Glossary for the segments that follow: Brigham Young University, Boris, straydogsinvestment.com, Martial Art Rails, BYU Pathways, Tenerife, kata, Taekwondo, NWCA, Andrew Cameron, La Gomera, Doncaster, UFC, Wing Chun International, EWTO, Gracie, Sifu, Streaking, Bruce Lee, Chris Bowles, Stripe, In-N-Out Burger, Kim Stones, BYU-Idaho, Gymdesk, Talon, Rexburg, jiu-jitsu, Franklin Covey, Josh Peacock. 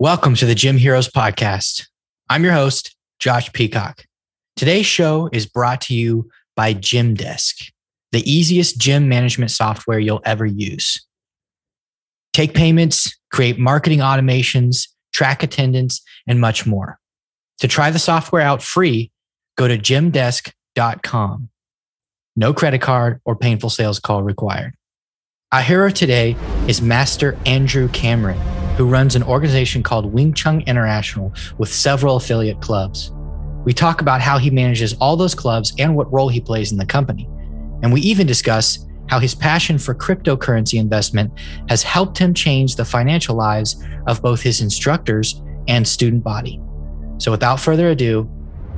Welcome to the Gym Heroes Podcast. I'm your host, Josh Peacock. Today's show is brought to you by Gymdesk, the easiest gym management software you'll ever use. Take payments, create marketing automations, track attendance, and much more. To try the software out free, go to gymdesk.com. No credit card or painful sales call required. Our hero today is Master Andrew Cameron, who runs an organization called Wing Chun International with several affiliate clubs. We talk about how he manages all those clubs and what role he plays in the company. And we even discuss how his passion for cryptocurrency investment has helped him change the financial lives of both his instructors and student body. So without further ado,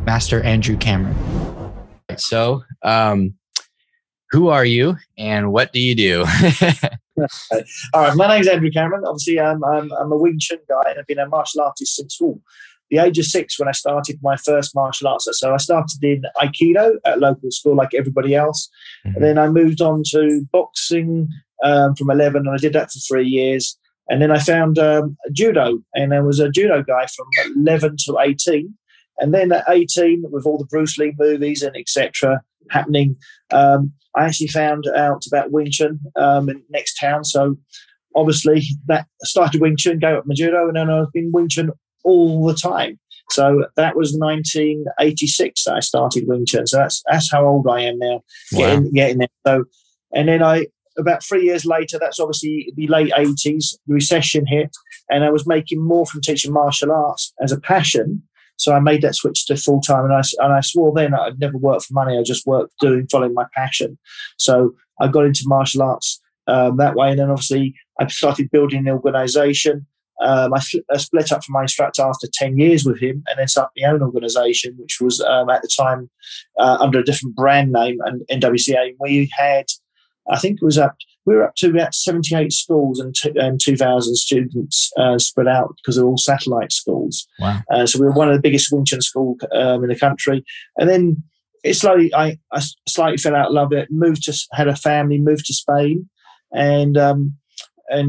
Master Andrew Cameron. So who are you and what do you do? All right, my name's Andrew Cameron. Obviously, I'm a Wing Chun guy and I've been a martial artist since the age of 6 when I started my first martial arts. So I started in Aikido at local school like everybody else. Mm-hmm. And then I moved on to boxing from 11 and I did that for 3 years. And then I found judo and I was a judo guy from 11 to 18. And then at 18, with all the Bruce Lee movies and etc. happening, I actually found out about Wing Chun in the next town. So obviously that started Wing Chun, gave up my judo, and then I've been Wing Chun all the time. So that was 1986 that I started Wing Chun. So that's how old I am now. Wow. Getting there. So, and then about 3 years later, that's obviously the late 80s, the recession hit, and I was making more from teaching martial arts as a passion. So I made that switch to full time, and I swore then I'd never work for money. I just worked following my passion. So I got into martial arts that way, and then obviously I started building an organisation. I split up from my instructor after 10 years with him and then started my own organisation, which was at the time under a different brand name and NWCA. We had, I think it was we were up to about 78 schools and 2,000 students spread out because they're all satellite schools. Wow. So we were one of the biggest Wing Chun schools in the country. And then it slowly, I slightly fell out of love with it, had a family, moved to Spain and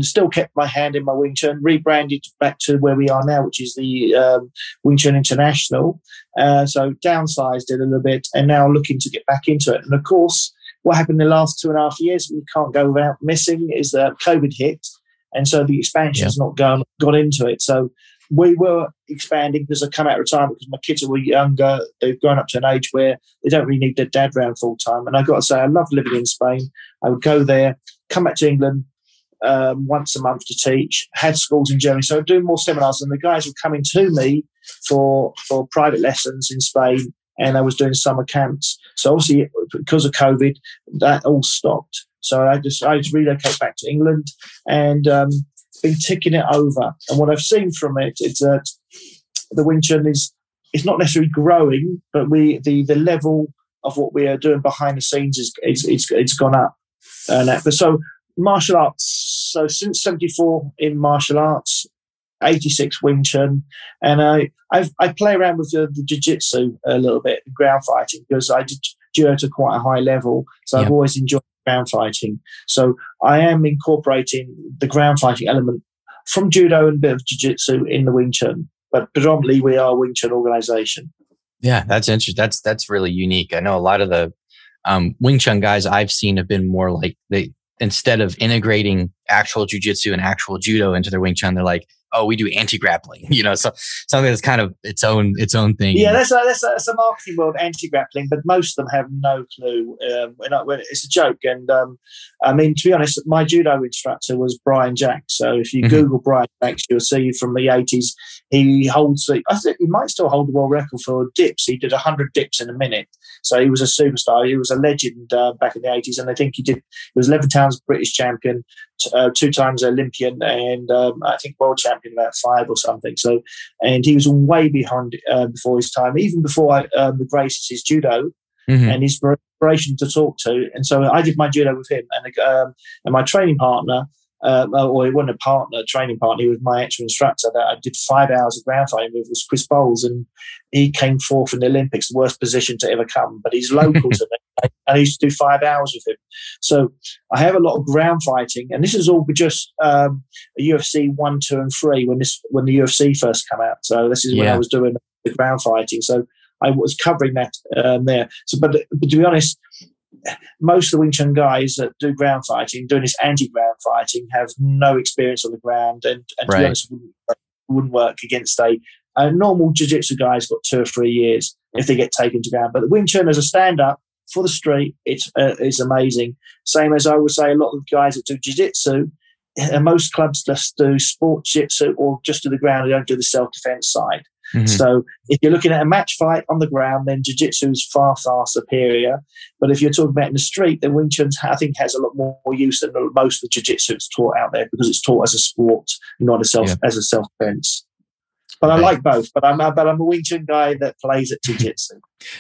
still kept my hand in my Wing Chun, rebranded back to where we are now, which is the Wing Chun International. So downsized it a little bit and now looking to get back into it. And of course, what happened in the last 2.5 years, we can't go without missing, is that COVID hit. And so the expansion has not got into it. So we were expanding because I come out of retirement because my kids were younger. They've grown up to an age where they don't really need their dad around full time. And I've got to say, I love living in Spain. I would go there, come back to England, once a month to teach, had schools in Germany. So I do more seminars and the guys were coming to me for private lessons in Spain and I was doing summer camps. So obviously because of COVID, that all stopped. So I just relocated back to England and been ticking it over. And what I've seen from it is that the Wing Chun it's not necessarily growing, but the level of what we are doing behind the scenes it's gone up. So martial arts. So since 74 in martial arts, 86 Wing Chun, and I play around with the jiu-jitsu a little bit, ground fighting, because I did judo to quite a high level, so I've always enjoyed ground fighting. So I am incorporating the ground fighting element from judo and a bit of jiu-jitsu in the Wing Chun, but predominantly we are a Wing Chun organization. Yeah, that's interesting. That's really unique. I know a lot of the Wing Chun guys I've seen have been more like instead of integrating actual jujitsu and actual judo into their Wing Chun, they're like, "Oh, we do anti-grappling," so something that's kind of its own thing. Yeah, that's a marketing world, anti-grappling, but most of them have no clue. It's a joke, and I mean, to be honest, my judo instructor was Brian Jack. So if you Google Brian Jack, you'll see from the 80s, he holds. I think he might still hold the world record for dips. He did 100 dips in a minute. So he was a superstar. He was a legend back in the 80s, and I think he was 11 times British champion, 2 times Olympian, and I think world champion about 5 or something. So, and he was way behind before his time, even before the Gracies, his judo, and his inspiration to talk to. And so I did my judo with him, and my training partner or it wasn't a partner, a training partner, he was my actual instructor. That I did 5 hours of ground fighting with was Chris Bowles, and he came fourth in the Olympics, the worst position to ever come, but he's local to me, and I used to do 5 hours with him. So I have a lot of ground fighting, and this is all just UFC 1, 2, and 3 when the UFC first came out. So this is when I was doing the ground fighting. So I was covering that there. So, but to be honest, most of the Wing Chun guys that do ground fighting, doing this anti-ground fighting, have no experience on the ground, and to be honest, wouldn't work against a normal jiu-jitsu guy's got 2 or 3 years if they get taken to ground. But the Wing Chun as a stand-up for the street, it's amazing. Same as I would say, a lot of the guys that do jiu-jitsu, and most clubs just do sports jiu-jitsu or just do the ground. They don't do the self-defense side. Mm-hmm. So if you're looking at a match fight on the ground, then jiu-jitsu is far, far superior. But if you're talking about in the street, then Wing Chun, I think, has a lot more use than most of the jiu-jitsu is taught out there, because it's taught as a sport, not as a self-defense. But I like both. But I'm a Wing Chun guy that plays at jiu-jitsu.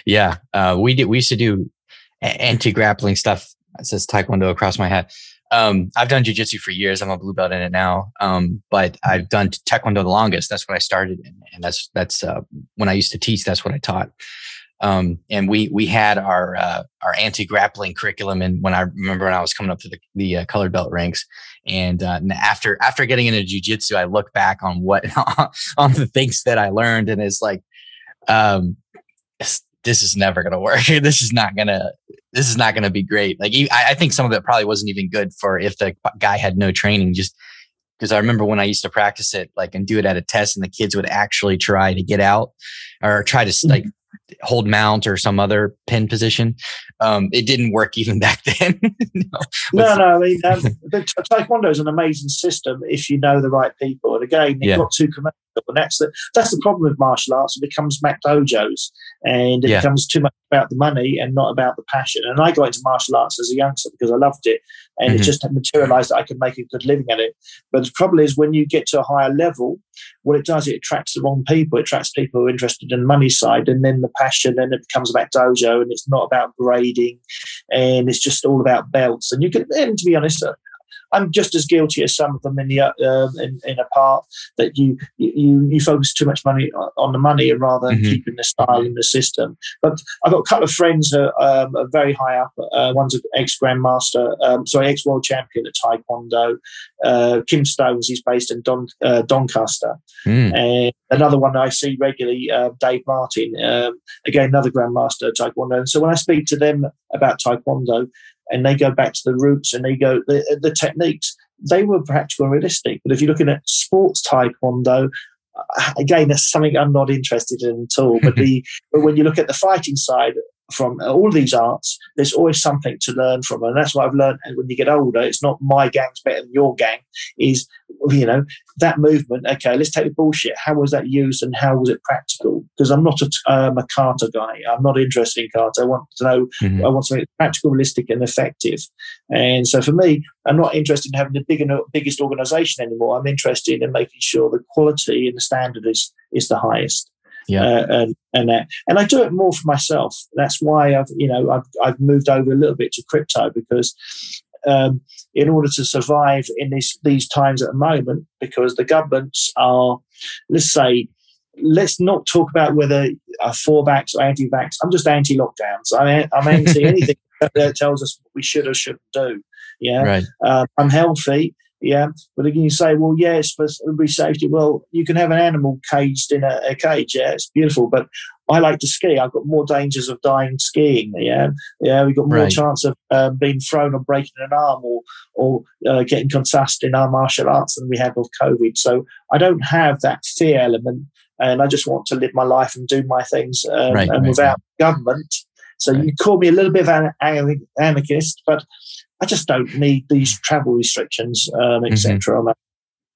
Yeah, we used to do anti-grappling stuff. It says Taekwondo across my hat. I've done jiu-jitsu for years. I'm a blue belt in it now. But I've done Taekwondo the longest. That's what I started in. And that's when I used to teach, that's what I taught. And we had our anti-grappling curriculum. And when I was coming up to the colored belt ranks, and after getting into jiu-jitsu, I look back on on the things that I learned. And it's like, this is never going to work. This is not going to be great. Like, I think some of it probably wasn't even good for if the guy had no training, just because I remember when I used to practice it, like, and do it at a test, and the kids would actually try to get out or try to like hold mount or some other pin position. It didn't work even back then. No. I mean, Taekwondo is an amazing system if you know the right people. And again, it got too commercial, and that's the problem with martial arts. It becomes McDojos, and it becomes too much about the money and not about the passion. And I got into martial arts as a youngster because I loved it, and it just materialized that I could make a good living at it. But the problem is, when you get to a higher level, what it does, it attracts the wrong people. It attracts people who are interested in the money side, and then the passion, and it becomes about dojo, and it's not about grading, and it's just all about belts. And you can, and to be honest, I'm just as guilty as some of them in a part that you focus too much money on the money rather than keeping the style in the system. But I've got a couple of friends who are very high up. One's an ex-world champion at Taekwondo. Kim Stones, he's based in Doncaster. Mm. And another one I see regularly, Dave Martin, again, another grandmaster at Taekwondo. And so when I speak to them about Taekwondo, and they go back to the roots, and they go the techniques, they were practical and realistic. But if you're looking at sports Taekwondo, again, that's something I'm not interested in at all. But when you look at the fighting side from all these arts, there's always something to learn from. And that's what I've learned when you get older. It's not my gang's better than your gang. Is, that movement, okay, let's take the bullshit. How was that used and how was it practical? Because I'm not a kata guy. I'm not interested in kata. I want to know, I want something practical, realistic, and effective. And so for me, I'm not interested in having the biggest organization anymore. I'm interested in making sure the quality and the standard is the highest. Yeah, and I do it more for myself. That's why I've moved over a little bit to crypto, because in order to survive in these times at the moment, because the governments are, let's not talk about whether for vax or anti-vax. I'm just anti-lockdowns. I'm anti anything that tells us what we should or shouldn't do. Yeah, right. I'm healthy. Yeah, but again, you say, well, yeah, it's for everybody's safety. Well, you can have an animal caged in a cage. Yeah, it's beautiful. But I like to ski. I've got more dangers of dying skiing. Yeah, we've got more chance of being thrown or breaking an arm or getting concussed in our martial arts than we have with COVID. So I don't have that fear element, and I just want to live my life and do my things without government. So you call me a little bit of an anarchist, but I just don't need these travel restrictions, etc.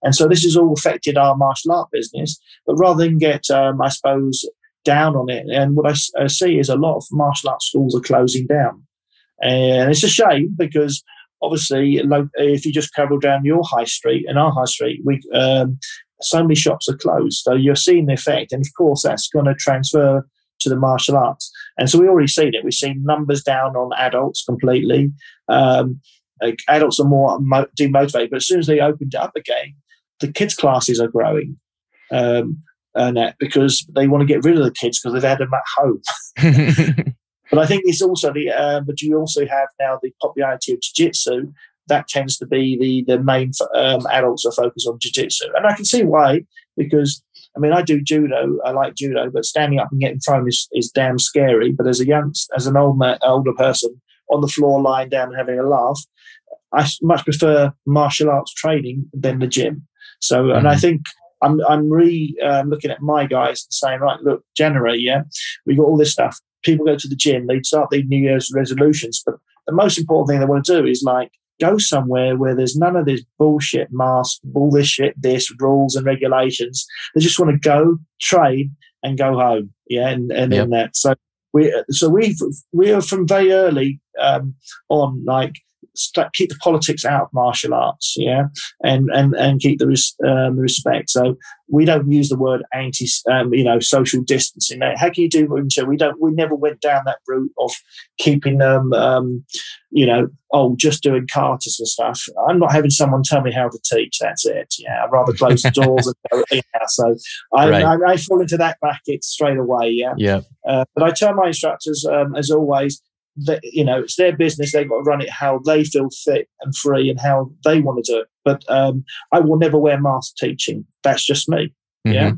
And so this has all affected our martial art business. But rather than get, I suppose, down on it, and what I see is a lot of martial arts schools are closing down. And it's a shame, because obviously, if you just travel down your high street and our high street, so many shops are closed. So you're seeing the effect. And of course, that's going to transfer to the martial arts. And so we already seen it. We've seen numbers down on adults completely. Like, adults are more demotivated, but as soon as they opened up again, the kids' classes are growing, and that because they want to get rid of the kids because they've had them at home. But I think it's also the. But you also have now the popularity of jiu-jitsu. That tends to be the main adults are focused on jiu-jitsu, and I can see why. Because I mean, I do judo. I like judo, but standing up and getting thrown is damn scary. But as an older person on the floor, lying down and having a laugh, I much prefer martial arts training than the gym. So, mm-hmm. And I think I'm looking at my guys and saying, right, look, January, yeah, we got all this stuff. People go to the gym, they start their New Year's resolutions, but the most important thing they want to do is like go somewhere where there's none of this bullshit mask, all this shit, this rules and regulations. They just want to go train and go home, yeah, and then that. So we are from very early on, like. Keep the politics out of martial arts, yeah, and keep the respect. So we don't use the word social distancing. How can you do Wing Chun? We never went down that route of keeping them, just doing katas and stuff. I'm not having someone tell me how to teach. That's it. Yeah, I'd rather close the doors and go in. So I fall into that bracket straight away. Yeah, yeah. But I tell my instructors, as always. That, it's their business. They've got to run it how they feel fit and free and how they want to do it. But I will never wear mask teaching. That's just me. Mm-hmm. Yeah,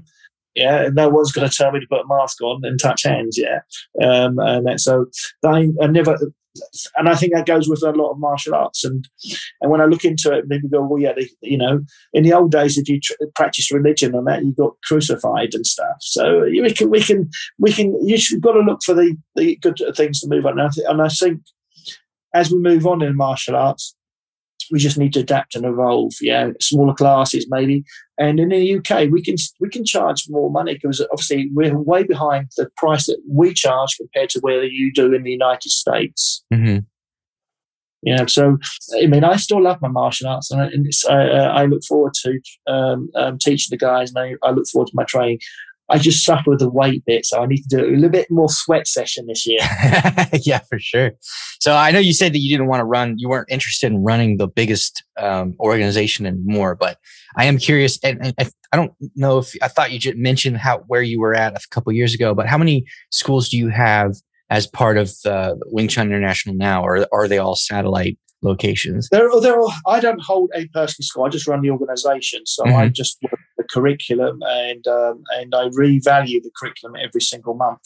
yeah. And no one's going to tell me to put a mask on and touch hands. Yeah, and so I never. And I think that goes with a lot of martial arts. And when I look into it, people go, well, yeah, in the old days, if you practice religion and that, you got crucified and stuff. So you've got to look for the good things to move on. And I think as we move on in martial arts, we just need to adapt and evolve. Yeah, smaller classes maybe. And in the UK, we can charge more money because obviously we're way behind the price that we charge compared to where you do in the United States. Mm-hmm. Yeah, so I mean, I still love my martial arts, and I look forward to teaching the guys, and I look forward to my training. I just suffer with the weight bit, so I need to do a little bit more sweat session this year. Yeah, for sure. So I know you said that you didn't want to you weren't interested in running the biggest organization anymore, but I am curious, and I don't know if I thought you just mentioned where you were at a couple of years ago, but how many schools do you have as part of Wing Chun International now, or are they all satellite locations? I don't hold a personal school. I just run the organization, so mm-hmm. I just work the curriculum, and I revalue the curriculum every single month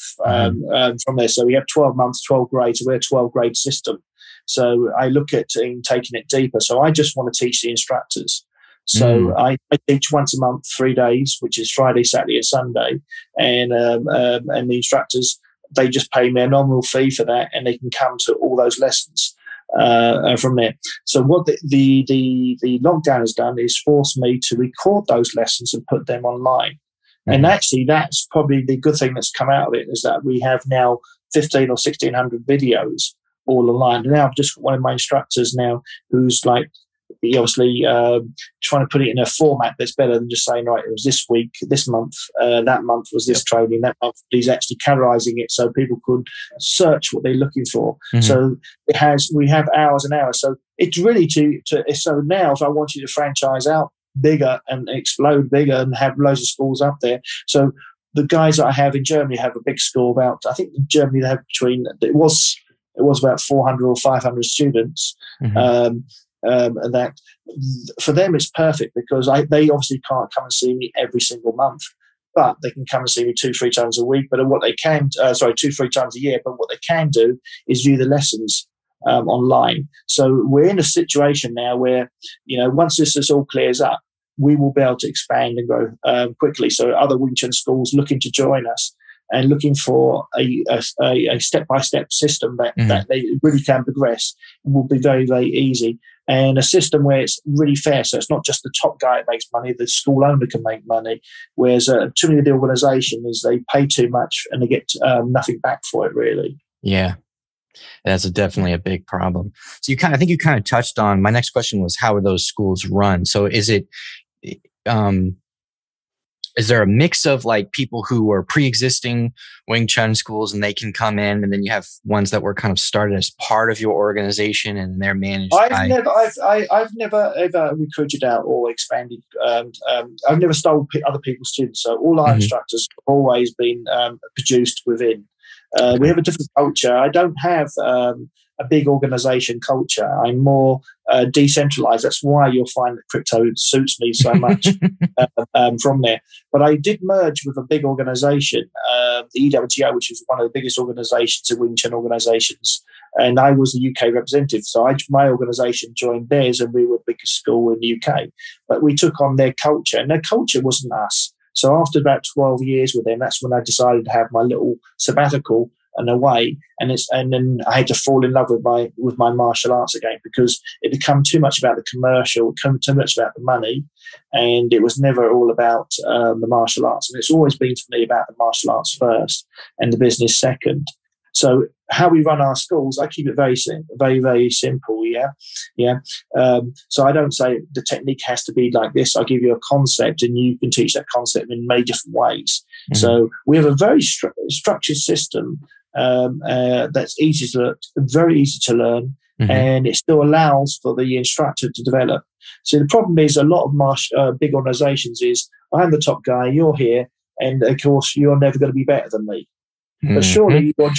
from there. So we have 12 months, 12 grades. We're a 12-grade system. So I look at taking it deeper. So I just want to teach the instructors. So I teach once a month, 3 days, which is Friday, Saturday, and Sunday, and the instructors, they just pay me a nominal fee for that, and they can come to all those lessons. From there. So what the lockdown has done is forced me to record those lessons and put them online. Mm-hmm. And actually, that's probably the good thing that's come out of it, is that we have now 15 or 1,600 videos all online. And now I've just got one of my instructors now who's like, obviously trying to put it in a format that's better than just saying, right, it was this week, this month, that month was this training, that month. He's actually categorizing it so people could search what they're looking for. Mm-hmm. So we have hours and hours. So it's really so now if I want you to franchise out bigger and explode bigger and have loads of schools up there. So the guys that I have in Germany have a big school about, I think in Germany they have it was about 400 or 500 students. Mm-hmm. And that for them is perfect because they obviously can't come and see me every single month, but they can come and see me 2-3 times a week. But what they can, 2-3 times a year. But what they can do is view the lessons online. So we're in a situation now where once this all clears up, we will be able to expand and grow quickly. So other Wing Chun schools looking to join us and looking for a step-by-step system that they really can progress will be very, very easy. And a system where it's really fair. So it's not just the top guy that makes money, the school owner can make money. Whereas too many of the organisation is they pay too much and they get nothing back for it, really. Yeah, that's definitely a big problem. So I think you kind of touched on, my next question was, how are those schools run? So is it Is there a mix of like people who are pre-existing Wing Chun schools and they can come in, and then you have ones that were kind of started as part of your organization and they're managed? I've never ever recruited out or expanded. I've never stole other people's students. So all our instructors have always been produced within. We have a different culture. I don't have a big organization culture. I'm more decentralized. That's why you'll find that crypto suits me so much from there. But I did merge with a big organization, the EWTO, which is one of the biggest organizations of Wing Chun organizations. And I was the UK representative. So my organization joined theirs, and we were the biggest school in the UK. But we took on their culture, and their culture wasn't us. So after about 12 years with them, that's when I decided to have my little sabbatical and away. And then I had to fall in love with my martial arts again, because it became too much about the commercial, too much about the money, and it was never all about the martial arts. And it's always been for me about the martial arts first and the business second. So how we run our schools, I keep it very, very simple. Yeah. So I don't say the technique has to be like this. I give you a concept, and you can teach that concept in many different ways. Mm-hmm. So we have a very structured system that's very easy to learn, and it still allows for the instructor to develop. So the problem is a lot of big organizations is I'm the top guy, you're here, and of course you're never going to be better than me. But surely your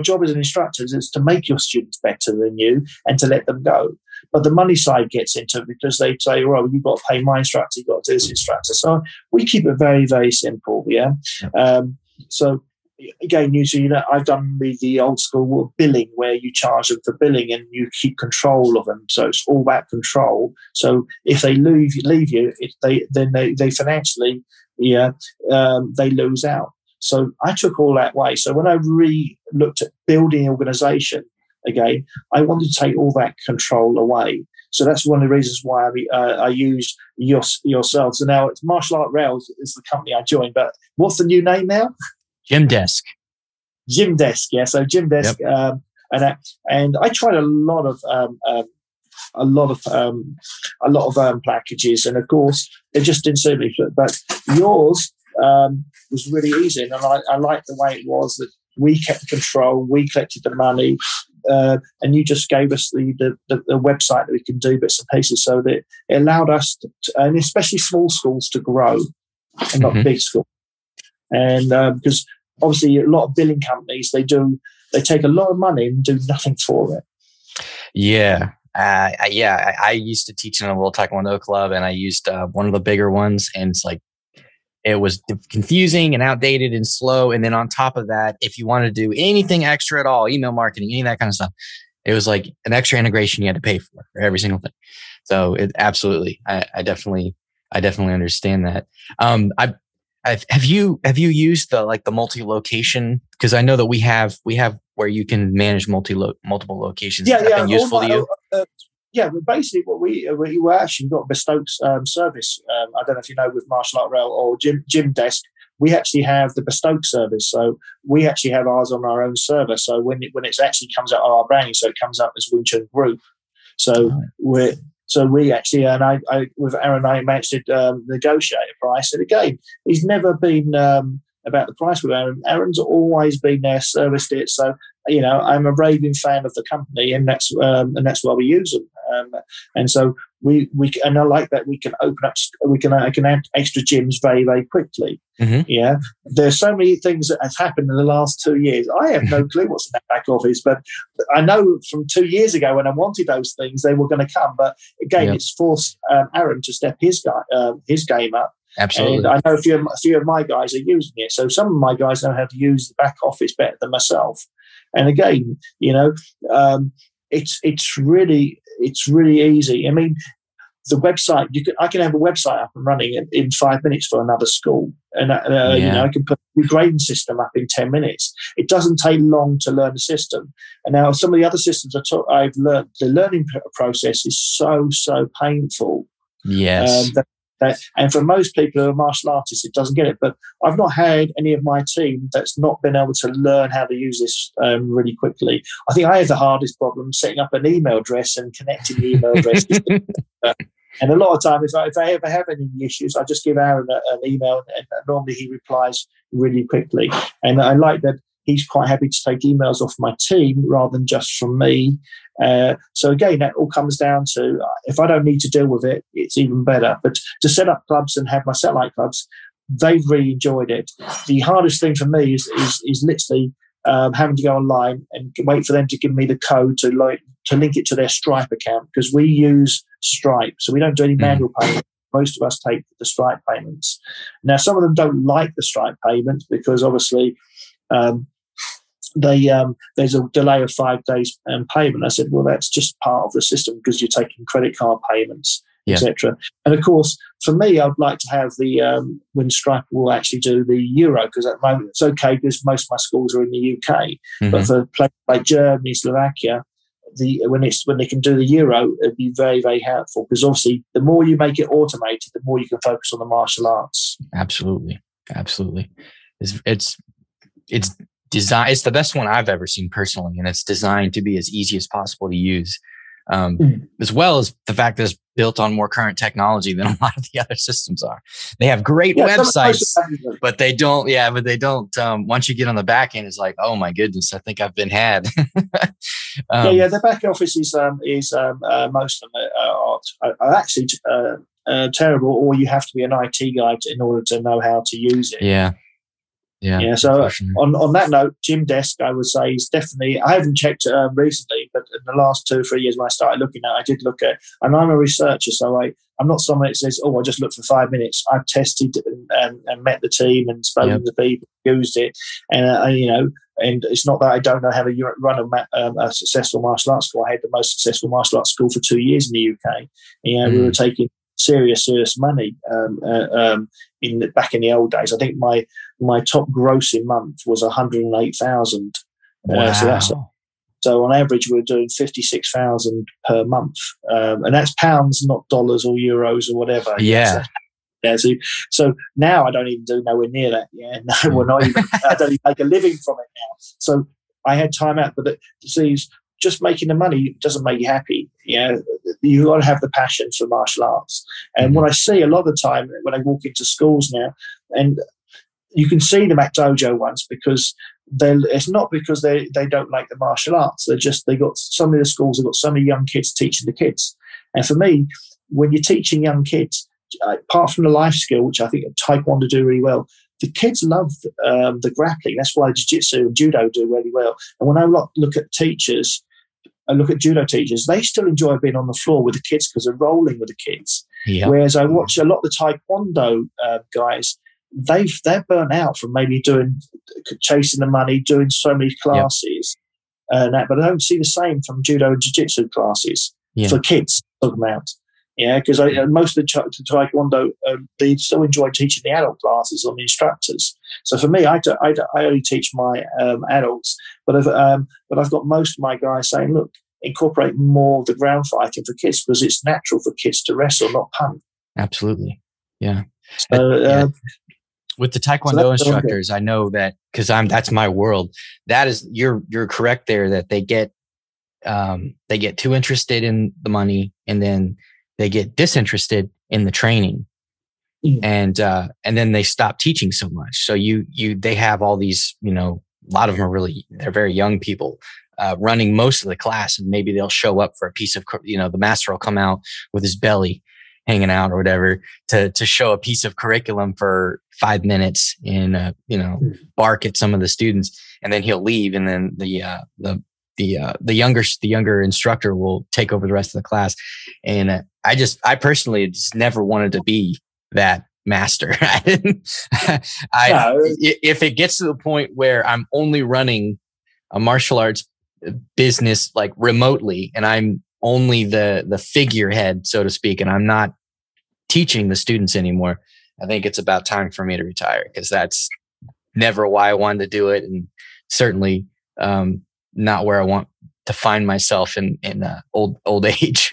job as an instructor is to make your students better than you and to let them go. But the money side gets into it, because they say, well, you've got to pay my instructor, you've got to do this instructor. So we keep it very, very simple, So again, usually, I've done the old school billing, where you charge them for billing and you keep control of them. So it's all about control. So if they leave you, then they financially, they lose out. So I took all that way. So when I re-looked at building an organization again, I wanted to take all that control away. So that's one of the reasons why I used yourselves. So now it's Martial Art Rails is the company I joined. But what's the new name now? Gymdesk. Gymdesk, yeah. So Gymdesk, yep. And I tried a lot of packages, and of course it just didn't suit me. But yours was really easy, and I liked the way it was that we kept the control, we collected the money, and you just gave us the website that we can do bits and pieces, so that it allowed us to, and especially small schools, to grow and not big schools. And because obviously a lot of billing companies, they take a lot of money and do nothing for it. I used to teach in a little Taekwondo club, and I used one of the bigger ones, and it's like, it was confusing and outdated and slow. And then on top of that, if you want to do anything extra at all, email marketing, any of that kind of stuff, it was like an extra integration you had to pay for every single thing. So it absolutely, I definitely understand that. Have you used the multi-location? Because I know that we have where you can manage multiple locations. Yeah, Has that been useful to you? Basically what we actually got bespoke service. I don't know if you know, with Martial Art Rail or Gymdesk, we actually have the bespoke service. So we actually have ours on our own server. So when it actually comes out on our branding, so it comes up as Wing Chun Group. So we actually, with Aaron, I managed to negotiate a price. And again, he's never been about the price with Aaron. Aaron's always been there, serviced it. So, I'm a raving fan of the company, and that's why we use them. And so we I like that we can open up. I can add extra gyms very, very quickly. Mm-hmm. Yeah, there's so many things that have happened in the last 2 years. I have no clue what's in that back office, but I know from 2 years ago when I wanted those things, they were going to come. But again, It's forced Aaron to step his game up. Absolutely. And I know a few of my guys are using it. So some of my guys know how to use the back office better than myself. And again, it's really easy. I mean, the website, I can have a website up and running in 5 minutes for another school, and I can put the grading system up in 10 minutes. It doesn't take long to learn the system. And now some of the other systems I've learned, the learning process is so painful. Yes. And for most people who are martial artists, it doesn't get it. But I've not had any of my team that's not been able to learn how to use this really quickly. I think I have the hardest problem setting up an email address and connecting the email address. And a lot of times, if I ever have any issues, I just give Aaron an email, and normally he replies really quickly. And I like that he's quite happy to take emails off my team rather than just from me. So again, that all comes down to, if I don't need to deal with it, it's even better. But to set up clubs and have my satellite clubs, they've really enjoyed it. The hardest thing for me is literally having to go online and wait for them to give me the code to link it to their Stripe account, because we use Stripe, so we don't do any manual payments. Most of us take the Stripe payments. Now, some of them don't like the Stripe payment because obviously there's a delay of 5 days payment. I said, well, that's just part of the system because you're taking credit card payments, etc. And of course, for me, I'd like to have the when Stripe will actually do the euro, because at the moment it's okay because most of my schools are in the UK. But for places like Germany, Slovakia, when they can do the euro, it'd be very, very helpful, because obviously the more you make it automated, the more you can focus on the martial arts. Absolutely. It's designed. It's the best one I've ever seen personally, and it's designed to be as easy as possible to use. As well as the fact that it's built on more current technology than a lot of the other systems are. They have great websites, but they don't. Once you get on the back end, it's like, oh my goodness, I think I've been had. The back office is most of them are actually terrible, or you have to be an IT guy in order to know how to use it. Yeah. So on that note, Gymdesk, I would say, is definitely. I haven't checked recently, but in the last 2-3 years, when I started looking at, I did look at, and I'm a researcher, so I'm not someone that says, "Oh, I just looked for 5 minutes." I've tested and met the team and spoken to people, used it, and and it's not that I don't know how to run a successful martial arts school. I had the most successful martial arts school for 2 years in the UK. We were taking serious money back in the old days. I think my top grossing month was 108,000. Wow. So on average, we were doing 56,000 per month, and that's pounds, not dollars or euros or whatever. So now I don't even do nowhere near that. We're not even. I don't even make a living from it now. So I had time out, but just making the money doesn't make you happy. You've got to have the passion for martial arts. And what I see a lot of the time when I walk into schools now, and you can see them at dojo once, because it's not because they don't like the martial arts. They got some of the schools have got so many young kids teaching the kids. And for me, when you're teaching young kids, apart from the life skill, which I think Taekwondo do really well, the kids love the grappling. That's why jiu-jitsu and judo do really well. And when I look at teachers, I look at judo teachers, they still enjoy being on the floor with the kids because they're rolling with the kids. Yep. Whereas I watch a lot of the Taekwondo guys, they're burnt out from maybe chasing the money, doing so many classes. But I don't see the same from judo and jiu-jitsu classes for kids. Because most of the Taekwondo, they still enjoy teaching the adult classes on the instructors. So for me, I only teach my adults, but I've got most of my guys saying, look, incorporate more of the ground fighting for kids, because it's natural for kids to wrestle, not punt. Absolutely. Yeah. With the Taekwondo instructors, I know that, because that's my world. That is, you're correct there, that they get too interested in the money, and then they get disinterested in the training, and then they stop teaching so much. So they have all these, a lot of them they're very young people running most of the class, and maybe they'll show up for a piece of, the master will come out with his belly hanging out or whatever to show a piece of curriculum for 5 minutes and bark at some of the students, and then he'll leave, and then the younger instructor will take over the rest of the class. And I personally just never wanted to be that master. If it gets to the point where I'm only running a martial arts business like remotely, and I'm only the figurehead, so to speak, and I'm not teaching the students anymore, I think it's about time for me to retire, because that's never why I wanted to do it, and certainly not where I want to find myself in old age.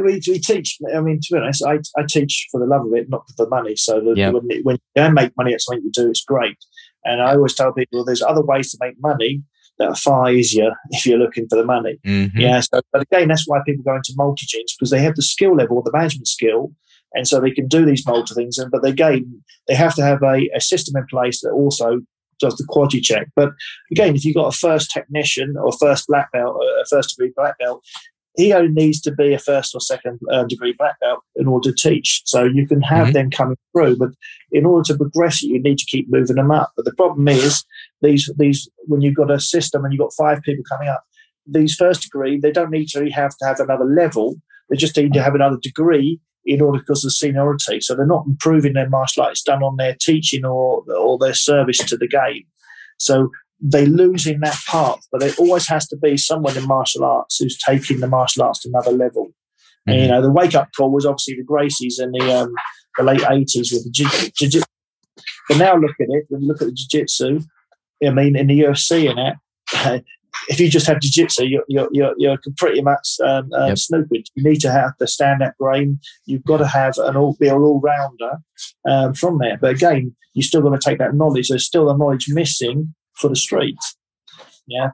We teach. To be honest, I teach for the love of it, not for the money. So that when you make money at something you do, it's great. And I always tell people there's other ways to make money that are far easier if you're looking for the money. Mm-hmm. Yeah. So, but again, that's why people go into multi-gyms, because they have the skill level, the management skill, and so they can do these multi things. And but again, they have to have a system in place that also does the quality check. But again, if you've got a first technician or first black belt, a first degree black belt, he only needs to be a first or second degree black belt in order to teach. So you can have mm-hmm. them coming through, but in order to progress it, you need to keep moving them up. But the problem is these when you've got a system and you've got five people coming up, these first degree, they don't need to have another level. They just need to have another degree in order because of seniority. So they're not improving their martial arts done on their teaching or their service to the game. So they're losing that part, but there always has to be someone in martial arts who's taking the martial arts to another level. Mm-hmm. And, you know, the wake-up call was obviously the Gracies in the late 80s with the jiu-jitsu. But now look at it, when you look at the jiu-jitsu, I mean, in the UFC and that, if you just have jiu-jitsu, you're pretty much snooping. You need to have the stand-up brain. You've got to have be an all-rounder from there. But again, you're still going to take that knowledge. There's still the knowledge missing for the street,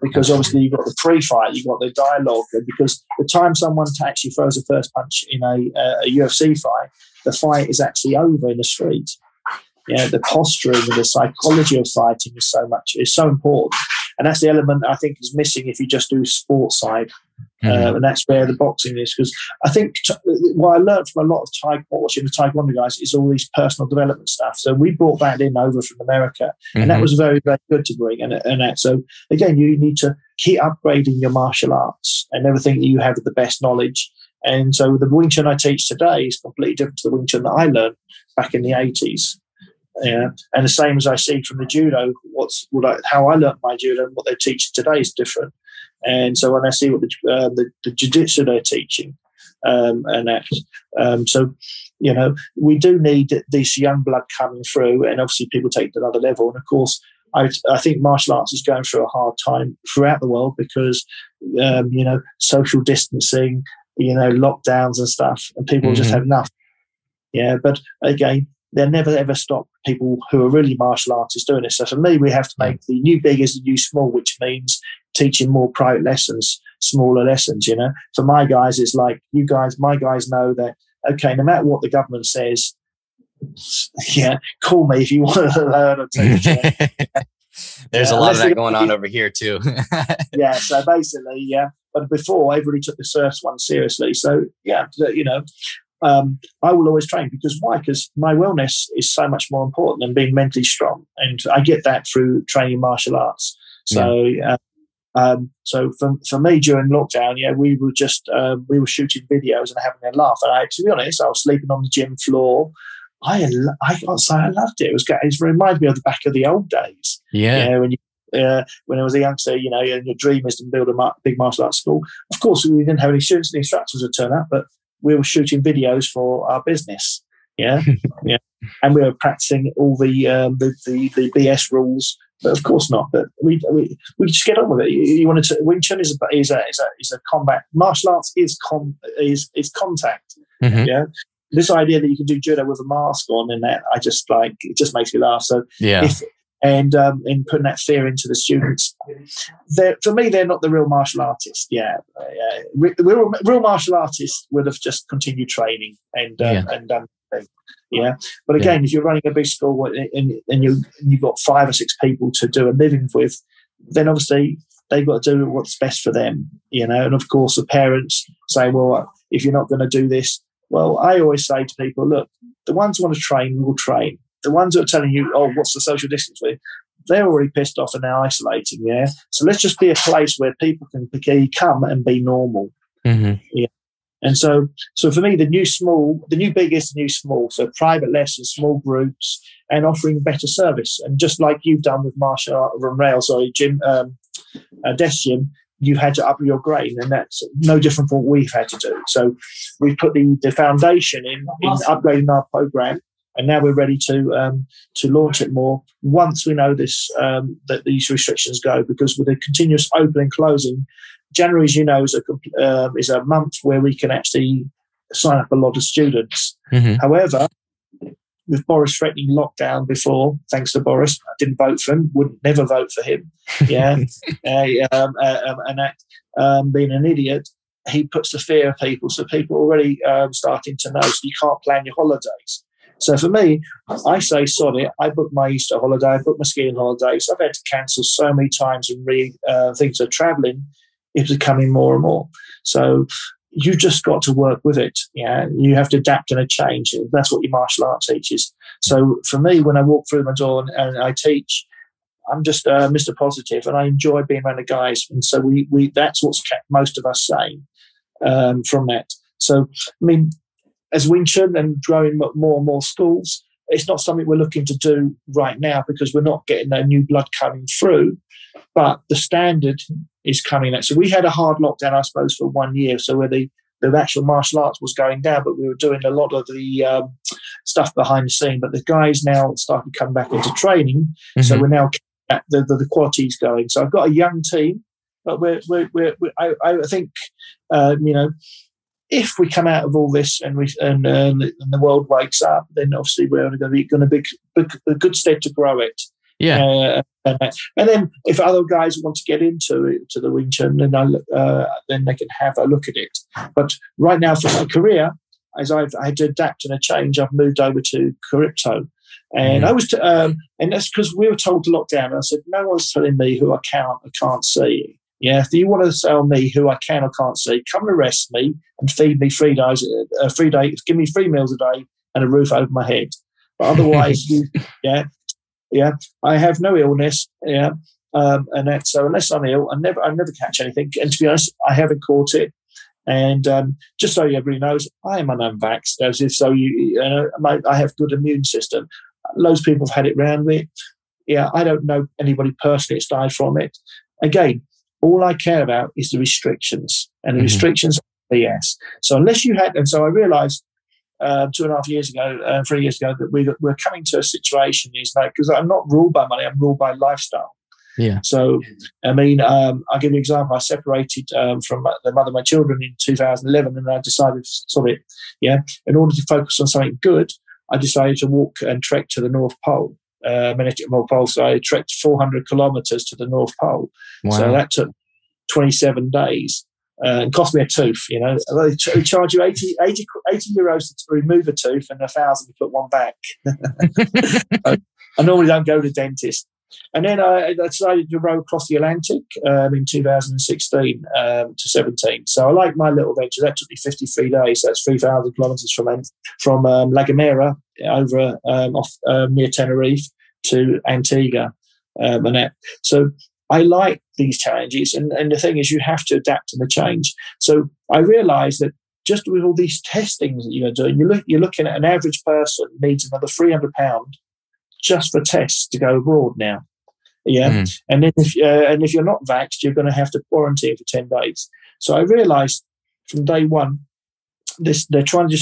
because obviously you've got the pre-fight, you've got the dialogue, and because the time someone actually throws the first punch in a UFC fight, the fight is actually over in the street. Yeah, the posturing and the psychology of fighting is so important, and that's the element I think is missing if you just do sports side, and that's where the boxing is. Because I think what I learned from a lot of watching the Taekwondo guys is all these personal development stuff. So we brought that in over from America, and that was very, very good to bring. And that, so again, you need to keep upgrading your martial arts and everything that you have with the best knowledge. And so the Wing Chun I teach today is completely different to the Wing Chun that I learned back in the 80s. Yeah, and the same as I see from the judo, how I learned my judo and what they teach today is different. And so when I see what the jiu-jitsu they're teaching, so you know we do need this young blood coming through, and obviously people take it another level. And of course, I think martial arts is going through a hard time throughout the world because social distancing, lockdowns and stuff, and people just have enough. Yeah, but again, they'll never, ever stop people who are really martial artists doing this. So for me, we have to make the new big is the new small, which means teaching more private lessons, smaller lessons, For my guys, it's like my guys know that, okay, no matter what the government says, call me if you want to learn or teach. There's a lot of that going on over here too. So basically, But before, everybody took the first one seriously. So, I will always train because why? Because my wellness is so much more important than being mentally strong, and I get that through training martial arts. So, so for me during lockdown, we were just we were shooting videos and having a laugh. And to be honest, I was sleeping on the gym floor. I can't say I loved it. It reminded me of the back of the old days. When I was a youngster, and your dream is to build a big martial arts school. Of course, we didn't have any students, and the instructors would turn up, but we were shooting videos for our business, and we were practicing all the BS rules. But of course not. But we just get on with it. You wanted to. Wing Chun is a combat martial arts is contact. This idea that you can do judo with a mask on and that it just makes me laugh. So and putting that fear into the students. For me, they're not the real martial artists. Real martial artists would have just continued training and done. But again, if you're running a big school and you've got 5 or 6 people to do a living with, then obviously they've got to do what's best for them. And of course, the parents say, "Well, if you're not going to do this," well, I always say to people, "Look, the ones who want to train will train. The ones who are telling you, 'Oh, what's the social distance with?' They're already pissed off and they're isolating, So let's just be a place where people can come and be normal." And so for me, the new big is the new small. So private lessons, small groups, and offering better service. And just like you've done with martial art and rails, desk gym, you had to up your grade, and that's no different from what we've had to do. So we've put the foundation in upgrading our program. And now we're ready to launch it more once we know this that these restrictions go, because with the continuous opening closing, January, as you know, is a month where we can actually sign up a lot of students. However, with Boris threatening lockdown before, thanks to Boris. I didn't vote for him, would never vote for him. Yeah. Being an idiot, he puts the fear of people. So people already starting to know, so you can't plan your holidays. So for me, I say, sod it. I booked my Easter holiday. I booked my skiing holidays. I've had to cancel so many times and things are traveling. It's becoming more and more. So you just got to work with it. Yeah, you have to adapt and change. That's what your martial art teaches. So for me, when I walk through my door and I teach, I'm just Mr. Positive, and I enjoy being around the guys. And so we that's what's kept most of us sane from that. So, I mean, as Wing Chun and growing more and more schools, it's not something we're looking to do right now because we're not getting that new blood coming through, but the standard is coming out. So we had a hard lockdown, I suppose, for 1 year. So where the actual martial arts was going down, but we were doing a lot of the stuff behind the scene. But the guys now started coming back into training. Mm-hmm. So we're now the quality's going. So I've got a young team, but I think, if we come out of all this and the world wakes up, then obviously we're going to be a good stead to grow it. Yeah, and then if other guys want to get into the Wing Chun, then they can have a look at it. But right now, for my career, as I had to adapt and change, I've moved over to crypto, and I was, and that's because we were told to lock down. And I said, no one's telling me who I can't see. Yeah, if you want to sell me who I can or can't see, come arrest me and feed me 3 days, give me 3 meals a day and a roof over my head. But otherwise, Yeah, I have no illness. Yeah, and that, so unless I'm ill, I never catch anything. And to be honest, I haven't caught it. And just so everybody knows, I am an unvaxxed. As if so, I have good immune system. Loads of people have had it round me. Yeah, I don't know anybody personally that's died from it. Again, all I care about is the restrictions, and the restrictions are BS. So unless you had, and so I realised. 2.5 years ago, 3 years ago, that we're coming to a situation is like, because I'm not ruled by money, I'm ruled by lifestyle. Yeah. So, I mean, I'll give you an example. I separated from the mother of my children in 2011, and I decided, in order to focus on something good, I decided to walk and trek to the North Pole. So I trekked 400 kilometres to the North Pole. Wow. So that took 27 days. It cost me a tooth, They charge you €80 to remove a tooth and £1,000 to put one back. I normally don't go to the dentist. And then I decided to row across the Atlantic in 2016 to 17. So I like my little venture. That took me 53 days. That's 3,000 kilometres from La Gomera over near Tenerife to Antigua, and that. So I like these challenges, and the thing is, you have to adapt and change. So I realised that just with all these testings that you're doing, you're looking at an average person needs another £300 just for tests to go abroad now. Yeah, and then if you're not vaxxed, you're going to have to quarantine for 10 days. So I realised from day one, this they're trying to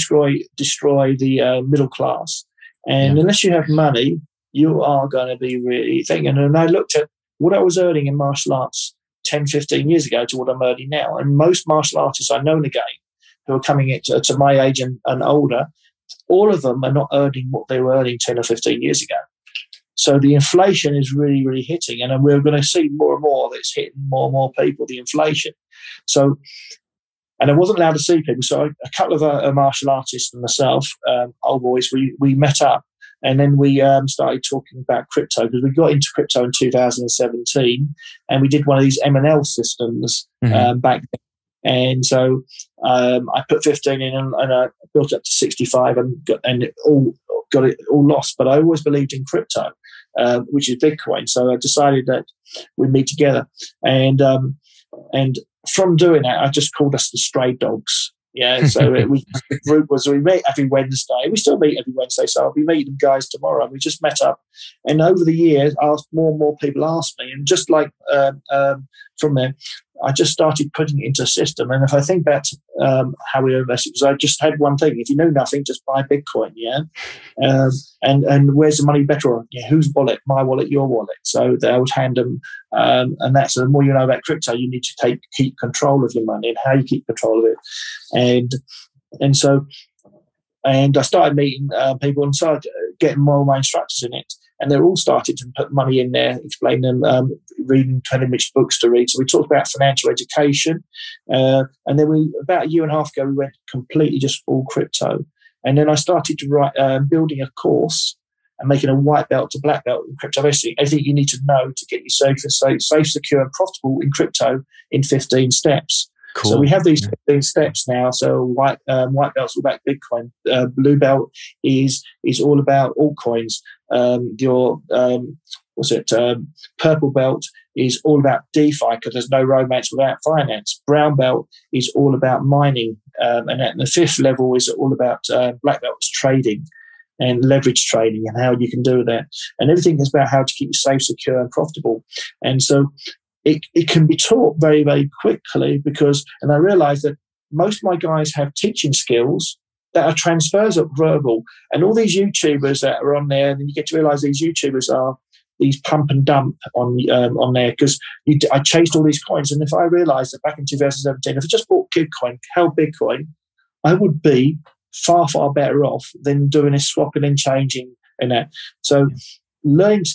destroy the middle class, and unless you have money, you are going to be really thinking. And I looked at what I was earning in martial arts 10, 15 years ago to what I'm earning now. And most martial artists I know in the game who are coming to my age and older, all of them are not earning what they were earning 10 or 15 years ago. So the inflation is really, really hitting. And we're going to see more and more that's hitting more and more people, the inflation. So, and I wasn't allowed to see people. So a couple of martial artists and myself, old boys, we met up. And then we started talking about crypto, because we got into crypto in 2017, and we did one of these M&L systems back then. And so I put 15 in, and I built up to 65, and it all lost. But I always believed in crypto, which is Bitcoin. So I decided that we'd meet together, and from doing that, I just called us the Stray Dogs. Yeah, so the group was, we meet every Wednesday. We still meet every Wednesday, so I'll be meeting guys tomorrow. And we just met up. And over the years, more and more people asked me. And just like from there, I just started putting it into a system. And if I think about how we invested, because I just had one thing. If you know nothing, just buy Bitcoin, yeah? And where's the money better on? Yeah, whose wallet? My wallet, your wallet. So I would hand them, and that's, so the more you know about crypto, you need to keep control of your money and how you keep control of it. And so I started meeting people, and so getting well-known instructors in it. And they're all starting to put money in there, explain them, reading, telling which books to read. So we talked about financial education. And then about a year and a half ago, we went completely just all crypto. And then I started to write, building a course and making a white belt to black belt in crypto. Basically, everything you need to know to get yourself safe, secure, and profitable in crypto in 15 steps. Cool. So we have these 15 steps now. So white belt's all about Bitcoin. Blue belt is all about altcoins. Purple belt is all about DeFi because there's no romance without finance. Brown belt is all about mining. And at the fifth level is all about black belt is trading and leverage trading and how you can do that. And everything is about how to keep you safe, secure, and profitable. And so it can be taught very, very quickly because I realized that most of my guys have teaching skills that are transfers up verbal. And all these YouTubers that are on there, and you get to realize these YouTubers are these pump and dump on there because I chased all these coins. And if I realized that back in 2017, if I just bought Bitcoin, held Bitcoin, I would be far, far better off than doing this swapping and changing and that. So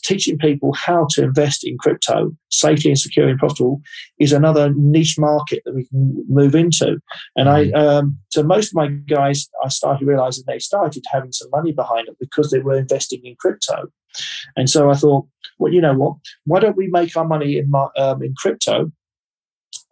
teaching people how to invest in crypto safely and securely and profitable is another niche market that we can move into. And so most of my guys, I started realizing they started having some money behind it because they were investing in crypto. And so I thought, well, you know what? Why don't we make our money in crypto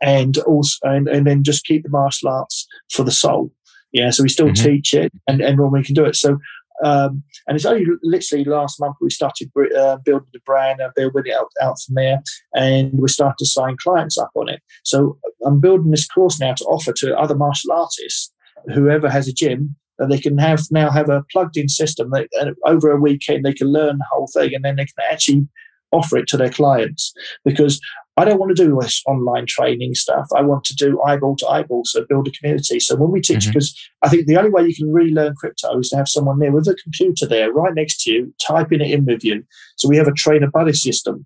and then just keep the martial arts for the soul? Yeah, so we still teach it and when we can do it. So. And it's only literally last month we started building the brand and building it out from there, and we started to sign clients up on it. So I'm building this course now to offer to other martial artists, whoever has a gym, that they can now have a plugged-in system that over a weekend they can learn the whole thing, and then they can actually offer it to their clients. Because I don't want to do this online training stuff. I want to do eyeball to eyeball, so build a community. So when we teach, because I think the only way you can really learn crypto is to have someone there with a computer there right next to you, typing it in with you. So we have a trainer buddy system.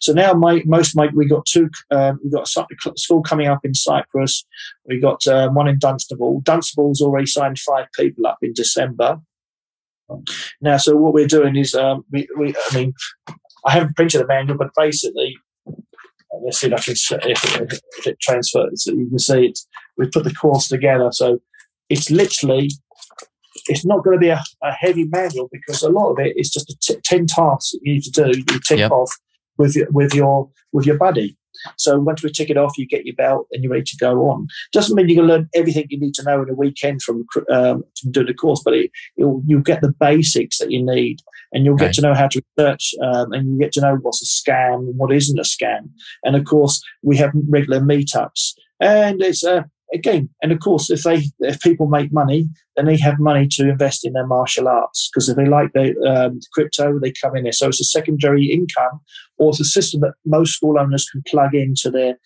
So now we've got a school coming up in Cyprus. We've got one in Dunstable. Dunstable's already signed 5 people up in December. Now, so what we're doing is, I haven't printed the manual, but basically, let's see if I can if it transfers. So you can see it. We put the course together, so it's literally not going to be a heavy manual because a lot of it is just 10 tasks that you need to do. You tick off with your buddy. So once we tick it off, you get your belt and you're ready to go on. Doesn't mean you're going to learn everything you need to know in a weekend from doing the course, but you'll get the basics that you need, and you'll get to know how to research, and you get to know what's a scam and what isn't a scam. And of course, we have regular meetups, and it's again. And of course, if people make money, then they have money to invest in their martial arts, because if they like their crypto, they come in there. So it's a secondary income, or it's a system that most school owners can plug into their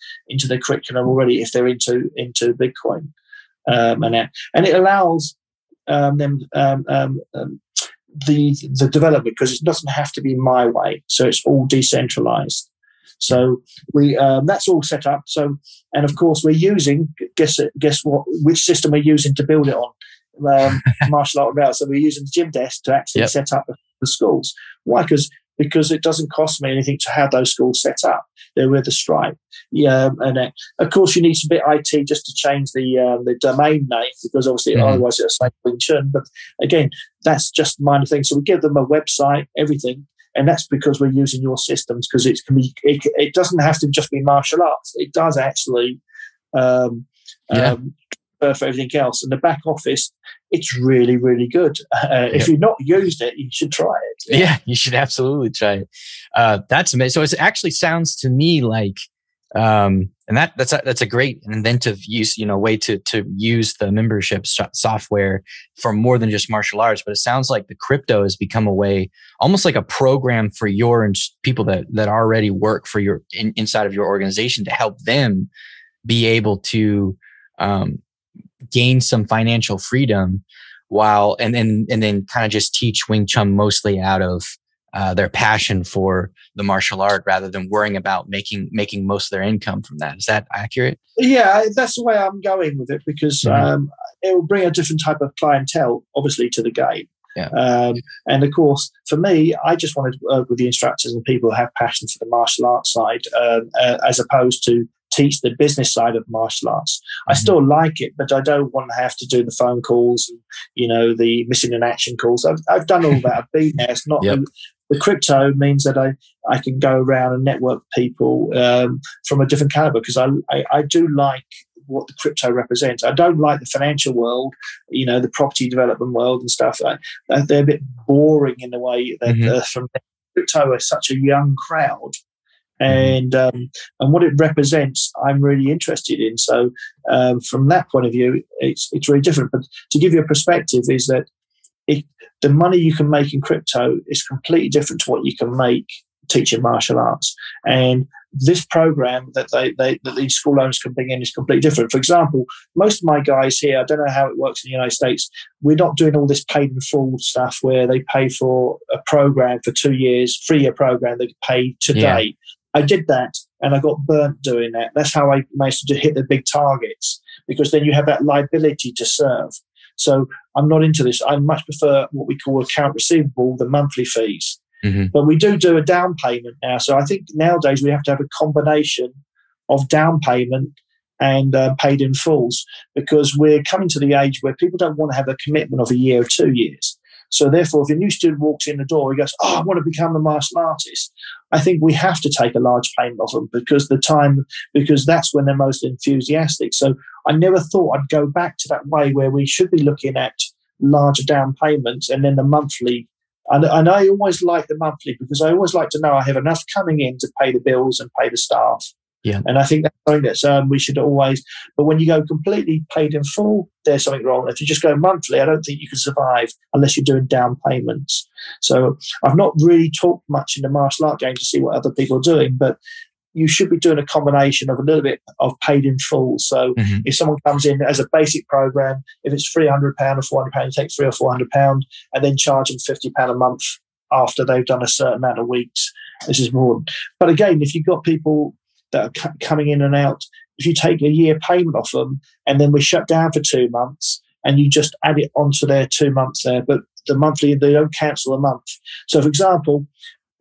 curriculum already if they're into Bitcoin, and it allows them the development, because it doesn't have to be my way. So it's all decentralized. So we that's all set up. So, and of course we're using which system we're using to build it on, Martial Art Rails. So we're using Gymdesk to actually set up the schools. Why? Because it doesn't cost me anything to have those schools set up. They're with the Stripe. And of course you need some bit of IT just to change the domain name, because obviously otherwise it's like Wing Chun. But again, that's just minor things. So we give them a website, everything. And that's because we're using your systems, because it doesn't have to just be martial arts. It does actually for everything else. And the back office, it's really, really good. If you've not used it, you should try it. Yeah, you should absolutely try it. That's amazing. So it actually sounds to me like, and that's a great and inventive use, way to use the membership software for more than just martial arts. But it sounds like the crypto has become a way, almost like a program for your people that already work for your inside of your organization, to help them be able to gain some financial freedom while and then kind of just teach Wing Chun mostly out of their passion for the martial art, rather than worrying about making most of their income from that. Is that accurate? Yeah, that's the way I'm going with it, because it will bring a different type of clientele, obviously, to the game. Yeah. And of course, for me, I just wanted to work with the instructors and people who have passion for the martial arts side, as opposed to teach the business side of martial arts. Mm-hmm. I still like it, but I don't want to have to do the phone calls and, you know, the missing in action calls. I've done all that. I've been there. It's not. Yep. The crypto means that I can go around and network people from a different caliber, because I do like what the crypto represents. I don't like the financial world, you know, the property development world and stuff. They're a bit boring in a way that mm-hmm. From crypto is such a young crowd. And what it represents, I'm really interested in. So from that point of view, it's really different. But to give you a perspective is that the money you can make in crypto is completely different to what you can make teaching martial arts. And this program that that these school owners can bring in is completely different. For example, most of my guys here, I don't know how it works in the United States, we're not doing all this paid in full stuff where they pay for a program for 2 years, 3-year program they pay today. Yeah. I did that and I got burnt doing that. That's how I managed to hit the big targets, because then you have that liability to serve. So I'm not into this. I much prefer what we call account receivable, the monthly fees. Mm-hmm. But we do a down payment now. So I think nowadays we have to have a combination of down payment and paid in fulls, because we're coming to the age where people don't want to have a commitment of a year or 2 years. So therefore, if a new student walks in the door, he goes, oh, I want to become a martial artist, I think we have to take a large payment of them because that's when they're most enthusiastic. So I never thought I'd go back to that way where we should be looking at larger down payments and then the monthly. And I always like the monthly, because I always like to know I have enough coming in to pay the bills and pay the staff. Yeah. And I think that's something that we should always, but when you go completely paid in full, there's something wrong. If you just go monthly, I don't think you can survive unless you're doing down payments. So I've not really talked much in the martial art game to see what other people are doing, but you should be doing a combination of a little bit of paid in full. So mm-hmm. if someone comes in as a basic program, if it's £300 or £400, you take £300 or £400 and then charge them £50 a month after they've done a certain amount of weeks. This is more. But again, if you've got people that are coming in and out, if you take a year payment off them and then we're shut down for 2 months and you just add it onto their 2 months there, but the monthly, they don't cancel a month. So for example,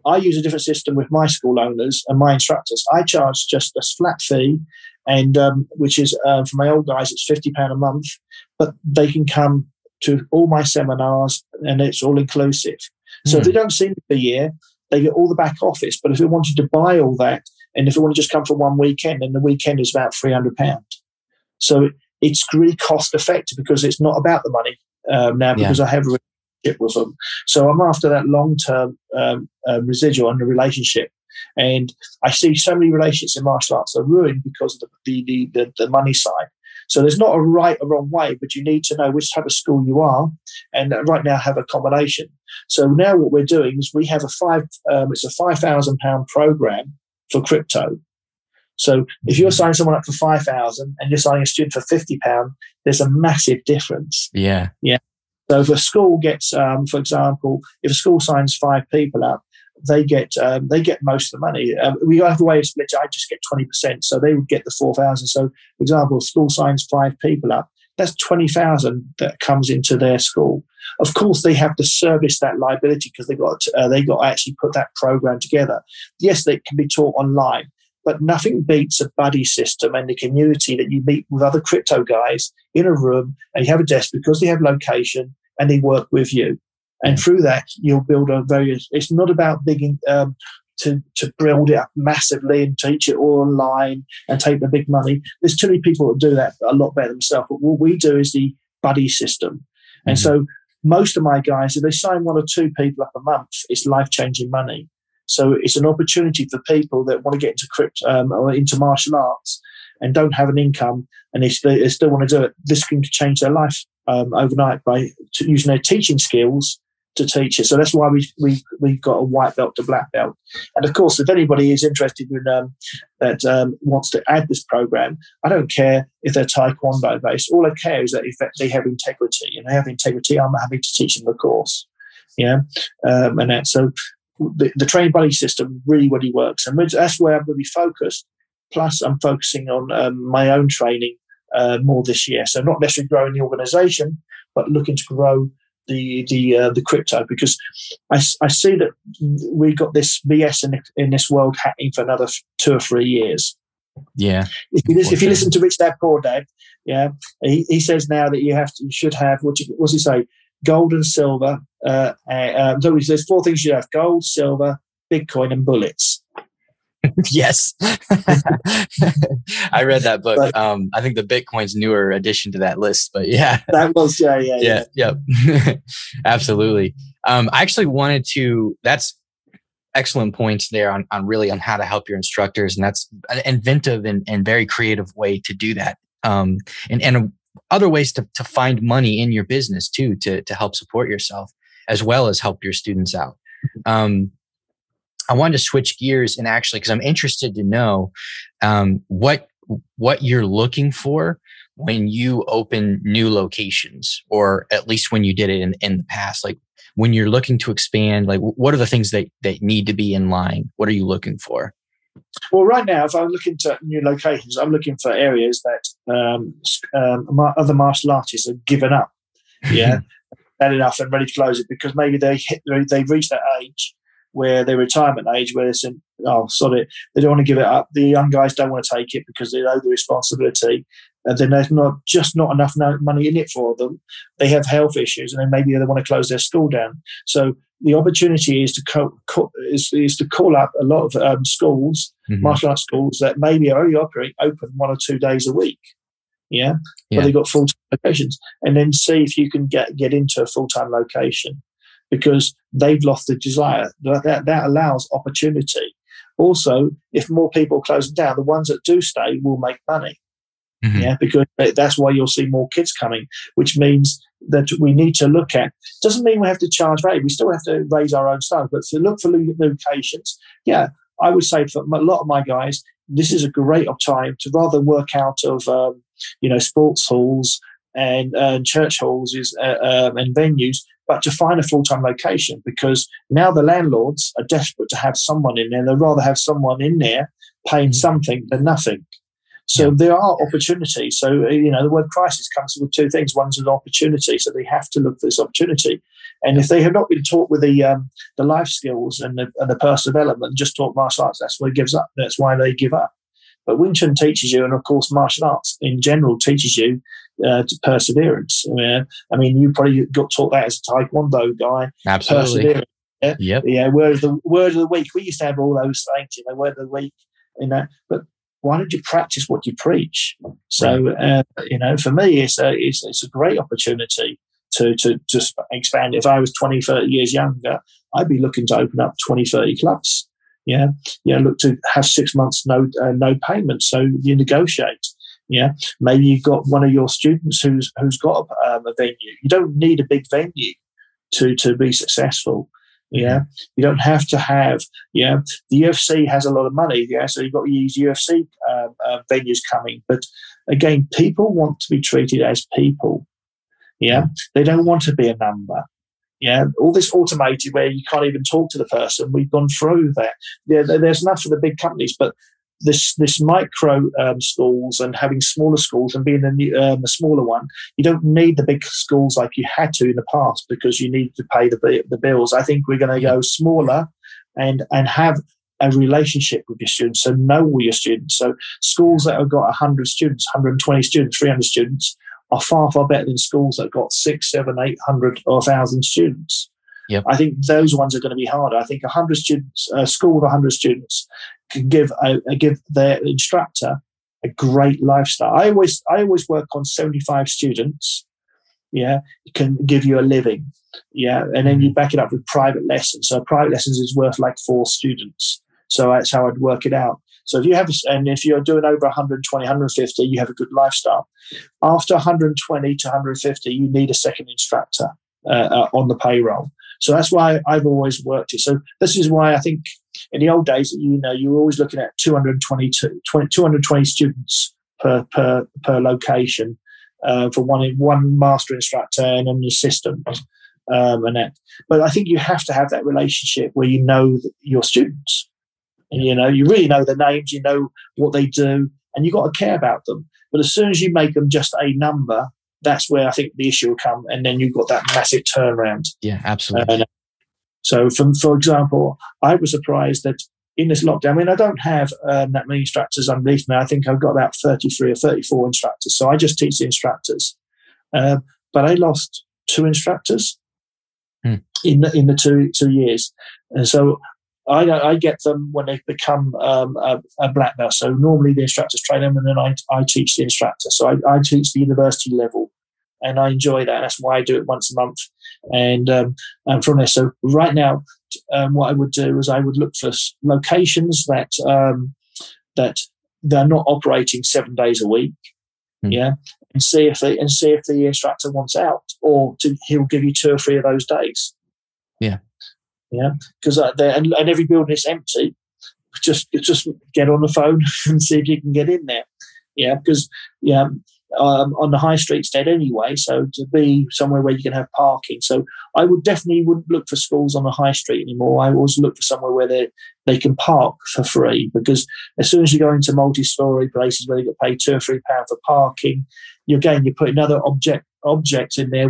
I use a different system with my school owners and my instructors. I charge just a flat fee, and which is for my old guys, it's £50 a month, but they can come to all my seminars and it's all inclusive. So if they don't see me for a year, they get all the back office. But if they wanted to buy all that, and if they want to just come for one weekend, then the weekend is about £300. So it's really cost effective, because it's not about the money now, because I have a relationship with them. So I'm after that long-term residual and the relationship. And I see so many relationships in martial arts are ruined because of the money side. So there's not a right or wrong way, but you need to know which type of school you are, and right now have a combination. So now what we're doing is we have it's a £5,000 program for crypto. So if you're signing someone up for £5,000 and you're signing a student for £50, there's a massive difference. Yeah. Yeah. So if a school gets, for example, if a school signs 5 people up, they get most of the money. We have a way of split. I just get 20%, so they would get the 4,000. So, for example, if school signs 5 people up, that's 20,000 that comes into their school. Of course, they have to service that liability because they got to actually put that program together. Yes, they can be taught online, but nothing beats a buddy system and the community that you meet with other crypto guys in a room, and you have a desk because they have location and they work with you. And through that, you'll build a very. It's not about being to build it up massively and teach it all online and take the big money. There's too many people that do that a lot better themselves. But what we do is the buddy system, and so most of my guys, if they sign 1 or 2 people up a month, it's life-changing money. So it's an opportunity for people that want to get into crypto or into martial arts and don't have an income, and they still want to do it. This can change their life overnight by using their teaching skills to teach it. So that's why we've got a white belt to black belt. And of course, if anybody is interested in wants to add this program, I don't care if they're Taekwondo based. All I care is that if they have integrity, and they have integrity, I'm happy to teach them the course. Yeah, and that. So the train buddy system really works, and that's where I'm going to be focused. Plus, I'm focusing on my own training more this year. So not necessarily growing the organization, but looking to grow the crypto, because I see that we got this BS in this world happening for another 2 or 3 years. Yeah. If you listen to Rich Dad Poor Dad, yeah, he says now that you should have what's he say? Gold and silver. So he says 4 things you have: gold, silver, Bitcoin, and bullets. Yes. I read that book. But, I think the Bitcoin's newer addition to that list, but yeah. That was, yeah. Absolutely. I actually wanted to, that's excellent points there on really on how to help your instructors. And that's an inventive and very creative way to do that. And other ways to find money in your business too, to help support yourself as well as help your students out. I wanted to switch gears and actually, because I'm interested to know what you're looking for when you open new locations, or at least when you did it in the past. Like when you're looking to expand, like what are the things that need to be in line? What are you looking for? Well, right now, if I'm looking to new locations, I'm looking for areas that other martial artists have given up, yeah, bad enough and ready to close it, because maybe they've reached that age, where their retirement age, where they said, oh, sod it, they don't want to give it up. The young guys don't want to take it because they know the responsibility. And then there's not enough money in it for them. They have health issues, and then maybe they want to close their school down. So the opportunity is to call up a lot of schools, mm-hmm. martial arts schools, that maybe are only open 1 or 2 days a week. Yeah? But they've got full-time locations. And then see if you can get into a full-time location, because they've lost the desire. That allows opportunity. Also, if more people close down, the ones that do stay will make money. Mm-hmm. Yeah, because that's why you'll see more kids coming, which means that we need to look at, doesn't mean we have to charge rate. We still have to raise our own stuff, but to look for locations. Yeah, I would say for a lot of my guys, this is a great time to rather work out of, sports halls and church halls and venues, but to find a full-time location, because now the landlords are desperate to have someone in there. They'd rather have someone in there paying something than nothing. So there are opportunities. So, the word crisis comes with 2 things. One's an opportunity, so they have to look for this opportunity. And if they have not been taught with the life skills and the personal development, just taught martial arts, that's what gives up. That's why they give up. But Wing Chun teaches you, and of course martial arts in general teaches you to perseverance. Yeah? I mean, you probably got taught that as a Taekwondo guy. Absolutely. Perseverance, yeah? Yep. Yeah. Word of the week. We used to have all those things, word of the week. But why don't you practice what you preach? So for me, it's a great opportunity to expand. If I was 20, 30 years younger, I'd be looking to open up 20, 30 clubs. Yeah, look to have 6 months no payment, so you negotiate. Yeah, maybe you've got one of your students who's got a venue. You don't need a big venue to be successful. Yeah, you don't have to have. Yeah, the UFC has a lot of money. Yeah, so you've got these UFC venues coming, but again, people want to be treated as people. Yeah, they don't want to be a number. Yeah, all this automated where you can't even talk to the person. We've gone through that. Yeah, there's enough for the big companies, but this micro schools and having smaller schools and being a smaller one, you don't need the big schools like you had to in the past, because you need to pay the bills. I think we're going to go smaller and have a relationship with your students. So know all your students. So schools that have got 100 students, 120 students, 300 students, are far, far better than schools that got 6, 7, 800 or 1,000 students. Yep. I think those ones are going to be harder. I think 100 students, a school with 100 students, can give their instructor a great lifestyle. I always work on 75 students. Yeah, it can give you a living. Yeah, and then you back it up with private lessons. So private lessons is worth like 4 students. So that's how I'd work it out. So if you're doing over 120, 150, you have a good lifestyle. After 120 to 150, you need a second instructor on the payroll. So that's why I've always worked it. So this is why I think in the old days, you were always looking at 220 students per location for one master instructor and an assistant. But I think you have to have that relationship where you know your students. And, you really know their names, you know what they do, and you've got to care about them. But as soon as you make them just a number, that's where I think the issue will come. And then you've got that massive turnaround. Yeah, absolutely. So for example, I was surprised that in this lockdown, I mean, I don't have that many instructors underneath me. I think I've got about 33 or 34 instructors. So I just teach the instructors. But I lost 2 instructors in the two years. And so I get them when they become a black belt. So normally the instructors train them, and then I teach the instructor. So I teach the university level, and I enjoy that. That's why I do it once a month. And from there, so right now, what I would do is I would look for locations that they're not operating 7 days a week, and see if the instructor wants out, or he'll give you 2 or 3 of those days. Yeah, because and every building is empty. Just get on the phone and see if you can get in there. Yeah, because on the high street's dead anyway. So to be somewhere where you can have parking. So I would definitely wouldn't look for schools on the high street anymore. I always look for somewhere where they can park for free. Because as soon as you go into multi-story places where you get paid £2 or £3 for parking, you put another object in there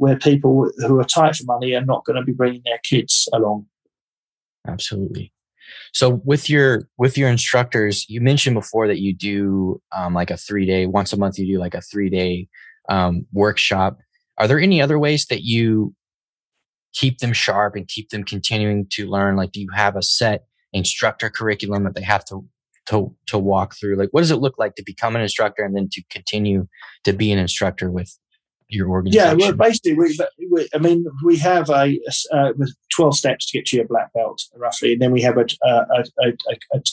where people who are tight for money are not going to be bringing their kids along. Absolutely. So with your instructors, you mentioned before that you do like a 3-day, once a month, you do like a 3-day workshop. Are there any other ways that you keep them sharp and keep them continuing to learn? Like, do you have a set instructor curriculum that they have to walk through? Like, what does it look like to become an instructor and then to continue to be an instructor with your organization? Yeah, well, basically, we have a 12 steps to get to your black belt, roughly, and then we have a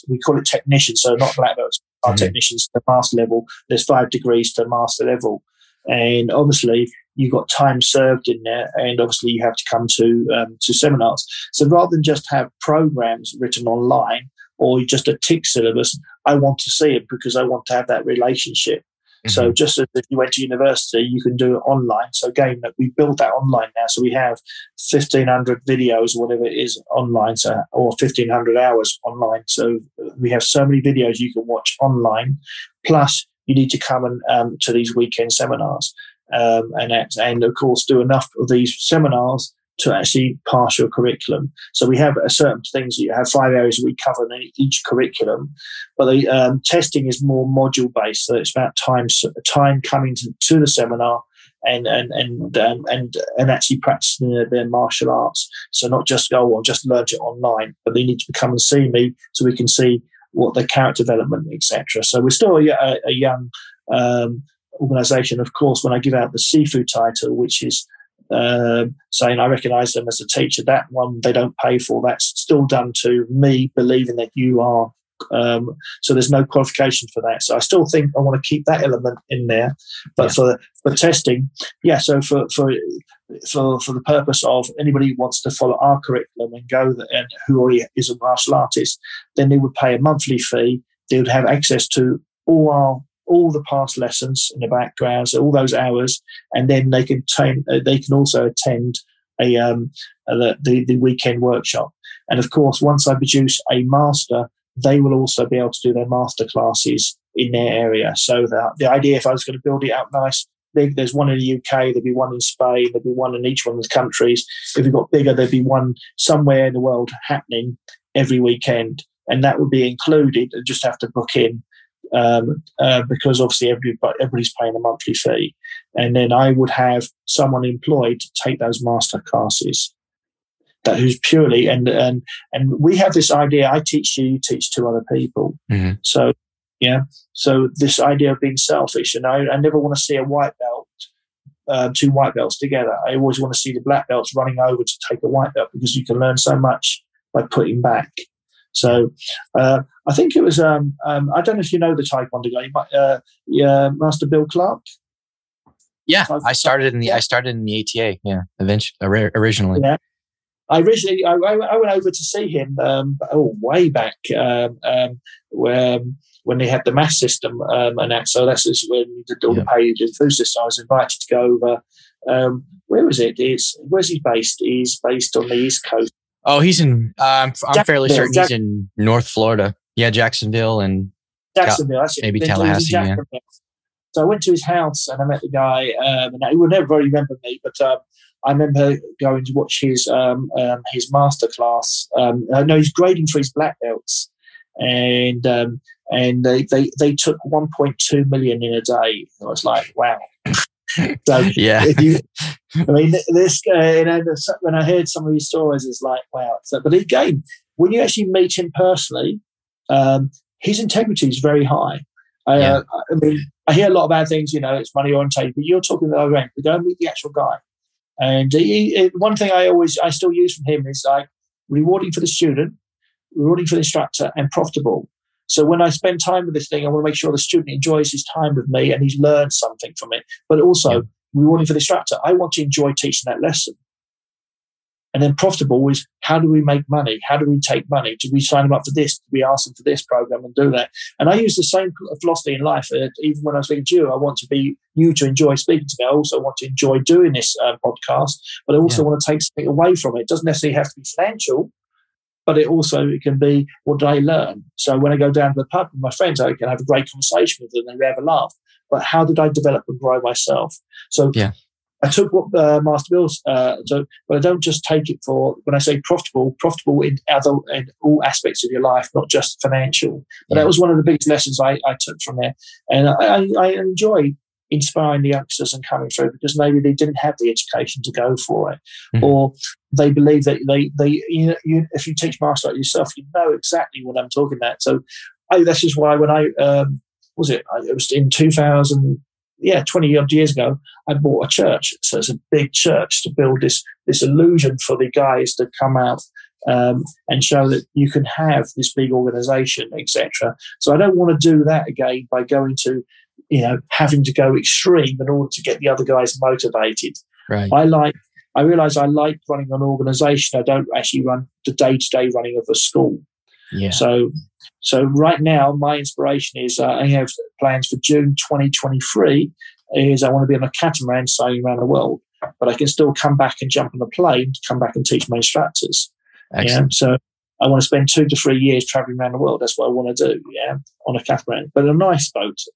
we call it technician, so not black belts, our technicians to master level. There's 5 degrees to master level, and obviously you've got time served in there, and obviously you have to come to seminars. So rather than just have programs written online or just a tick syllabus, I want to see it because I want to have that relationship. So just as if you went to university, you can do it online. So again, we build that online now. So we have 1,500 videos, or whatever it is, online, or 1,500 hours online. So we have so many videos you can watch online. Plus, you need to come and to these weekend seminars, and of course, do enough of these seminars to actually pass your curriculum. So we have certain things that you have 5 areas we cover in each curriculum, but the testing is more module based. So it's about time coming to the seminar and actually practicing their martial arts. So not just go or just learn it online, but they need to come and see me so we can see what their character development, etc. So we're still a young organisation. Of course, when I give out the Sifu title, which is saying I recognize them as a teacher, that one they don't pay for. That's still done to me believing that you are, so there's no qualification for that. So I still think I want to keep that element in there, but for testing, so for the purpose of anybody who wants to follow our curriculum and go there, and who already is a martial artist, then they would pay a monthly fee. They would have access to all the past lessons in the background, so all those hours, and then they can also attend the weekend workshop. And of course, once I produce a master, they will also be able to do their master classes in their area. So the idea, if I was going to build it out nice, there's one in the UK, there'd be one in Spain, there'd be one in each one of the countries. If it got bigger, there'd be one somewhere in the world happening every weekend, and that would be included. You just have to book in. Because obviously everybody's paying a monthly fee, and then I would have someone employed to take those master classes. That who's purely and we have this idea. I teach you teach 2 other people. So so this idea of being selfish, and I never want to see a white belt, 2 white belts together. I always want to see the black belts running over to take a white belt, because you can learn so much by putting back. So I think it was, I don't know if you know the Taekwondo guy, Master Bill Clark. Yeah, I started in the ATA, eventually, originally. Yeah. I went over to see him way back when they had the mass system and that. So that's when you did all the paid and food system. I was invited to go over. Where was it? Where's he based? He's based on the East Coast. Oh, he's in, I'm fairly certain he's in North Florida. Yeah, Jacksonville and maybe Tallahassee. Yeah. So I went to his house and I met the guy, and he would never really remember me, but I remember going to watch his masterclass. He's grading for his black belts, and they took 1.2 million in a day. I was like, wow. So yeah, when I heard some of his stories, it's like, wow. So, but again, when you actually meet him personally, his integrity is very high. Yeah. I mean, I hear a lot of bad things, it's money oriented, but you're talking about rent. We don't meet the actual guy. And one thing I still use from him is like rewarding for the student, rewarding for the instructor, and profitable. So when I spend time with this thing, I want to make sure the student enjoys his time with me and he's learned something from it. But also rewarding for the instructor. I want to enjoy teaching that lesson. And then profitable is, how do we make money? How do we take money? Do we sign them up for this? Do we ask them for this program and do that? And I use the same philosophy in life. Even when I was speaking to you, I want you to enjoy speaking to me. I also want to enjoy doing this podcast, but I also want to take something away from it. It doesn't necessarily have to be financial, but it can be, what did I learn? So when I go down to the pub with my friends, I can have a great conversation with them and they have a laugh. But how did I develop and grow myself? So I took what Master Bill's, but I don't just take it for, when I say profitable in all aspects of your life, not just financial. But that was one of the biggest lessons I took from there. And I enjoy inspiring the youngsters and coming through, because maybe they didn't have the education to go for it. Mm-hmm. Or they believe that if you teach martial art yourself, you know exactly what I'm talking about. So this is why when it was in 2000, 20 odd years ago, I bought a church. So it's a big church to build this illusion for the guys to come out and show that you can have this big organization, etc. So I don't want to do that again by going to, having to go extreme in order to get the other guys motivated. Right. I realize I like running an organization. I don't actually run the day-to-day running of a school. Yeah. So right now, my inspiration is I have plans for June 2023 is I want to be on a catamaran sailing around the world, but I can still come back and jump on a plane to come back and teach my instructors. Excellent. Yeah? So I want to spend 2 to 3 years traveling around the world. That's what I want to do, on a catamaran, but a nice boat, So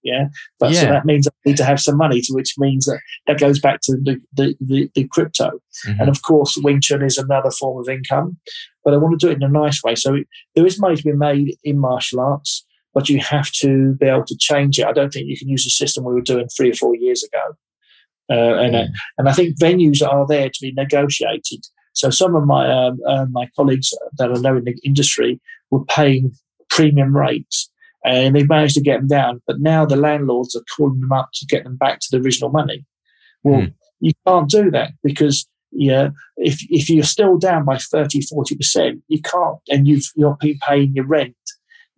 that means I need to have some money, which means that goes back to the crypto. Mm-hmm. And of course, Wing Chun is another form of income, but I want to do it in a nice way. So there is money to be made in martial arts, but you have to be able to change it. I don't think you can use the system we were doing 3 or 4 years ago. And I think venues are there to be negotiated. So some of my my colleagues that I know in the industry were paying premium rates, and they've managed to get them down. But now the landlords are calling them up to get them back to the original money. Well, you can't do that, because if you're still down by 30, 40%, you can't, and you're paying your rent,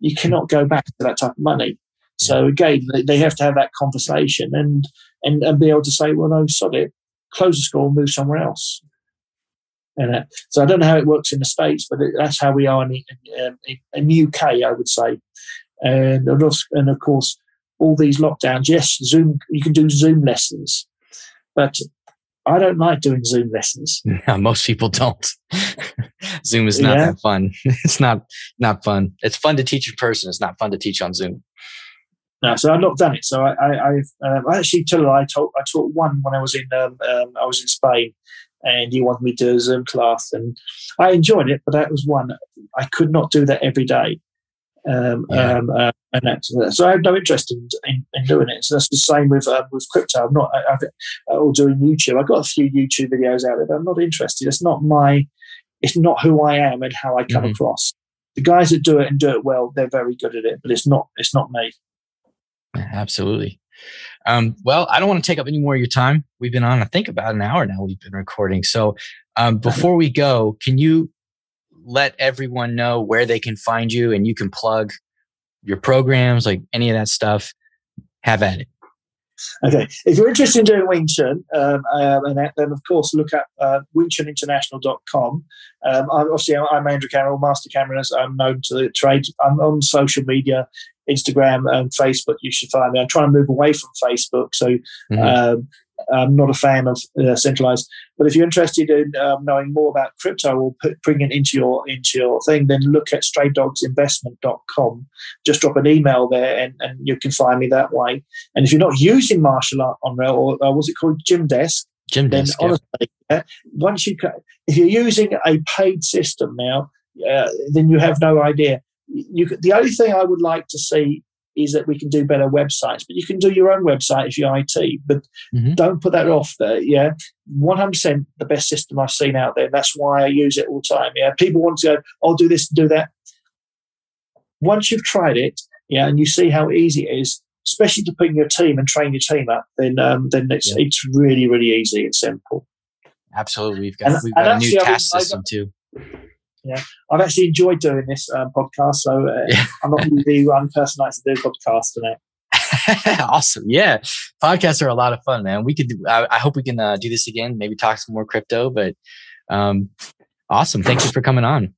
you cannot go back to that type of money. So again, they have to have that conversation and be able to say, well, no, sod it, close the school, move somewhere else. And so I don't know how it works in the States, but that's how we are in the UK, I would say. And of course, all these lockdowns, yes, Zoom, you can do Zoom lessons, but I don't like doing Zoom lessons. No, most people don't. Zoom is not that fun. It's not fun. It's fun to teach in person. It's not fun to teach on Zoom. No, so I've not done it. So I taught one when I was in Spain. And he wanted me to do a Zoom class, and I enjoyed it, but that was one I could not do that every day. So I have no interest in doing it. So that's the same with crypto. I'm not or doing YouTube. I've got a few YouTube videos out there, but I'm not interested. It's not who I am and how I come across. The guys that do it and do it well, they're very good at it, but it's not me. Absolutely. Well, I don't want to take up any more of your time. We've been on, I think, about an hour now. We've been recording. So before we go, can you let everyone know where they can find you, and you can plug your programs, like any of that stuff? Have at it. Okay. If you're interested in doing Wing Chun, then of course look up wingchuninternational.com. Obviously, I'm Andrew Cameron, Master Cameron, as I'm known to the trade. I'm on social media, Instagram and Facebook. You should find me. I'm trying to move away from Facebook, so I'm not a fan of centralized. But if you're interested in knowing more about crypto or bringing it into your thing, then look at straydogsinvestment.com. Just drop an email there, and you can find me that way. And if you're not using Martial Art on Rail, or was it called Gymdesk? Then honestly, yeah, once you if you're using a paid system now, then you have no idea. The only thing I would like to see is that we can do better websites, but you can do your own website if you're IT, but don't put that off there, yeah? 100% the best system I've seen out there. That's why I use it all the time, yeah? People want to go, I'll do this and do that. Once you've tried it, yeah, and you see how easy it is, especially to put in your team and train your team up, then it's really, really easy and simple. Absolutely. We've got a new task system too. Yeah, I've actually enjoyed doing this podcast, so I'm not going to be one person that likes to do a podcast today. Awesome. Yeah. Podcasts are a lot of fun, man. I hope we can do this again, maybe talk some more crypto, but awesome. Thank you for coming on.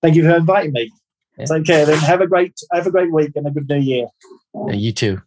Thank you for inviting me. Yeah. Take care then. Have a great week and a good new year. Yeah, you too.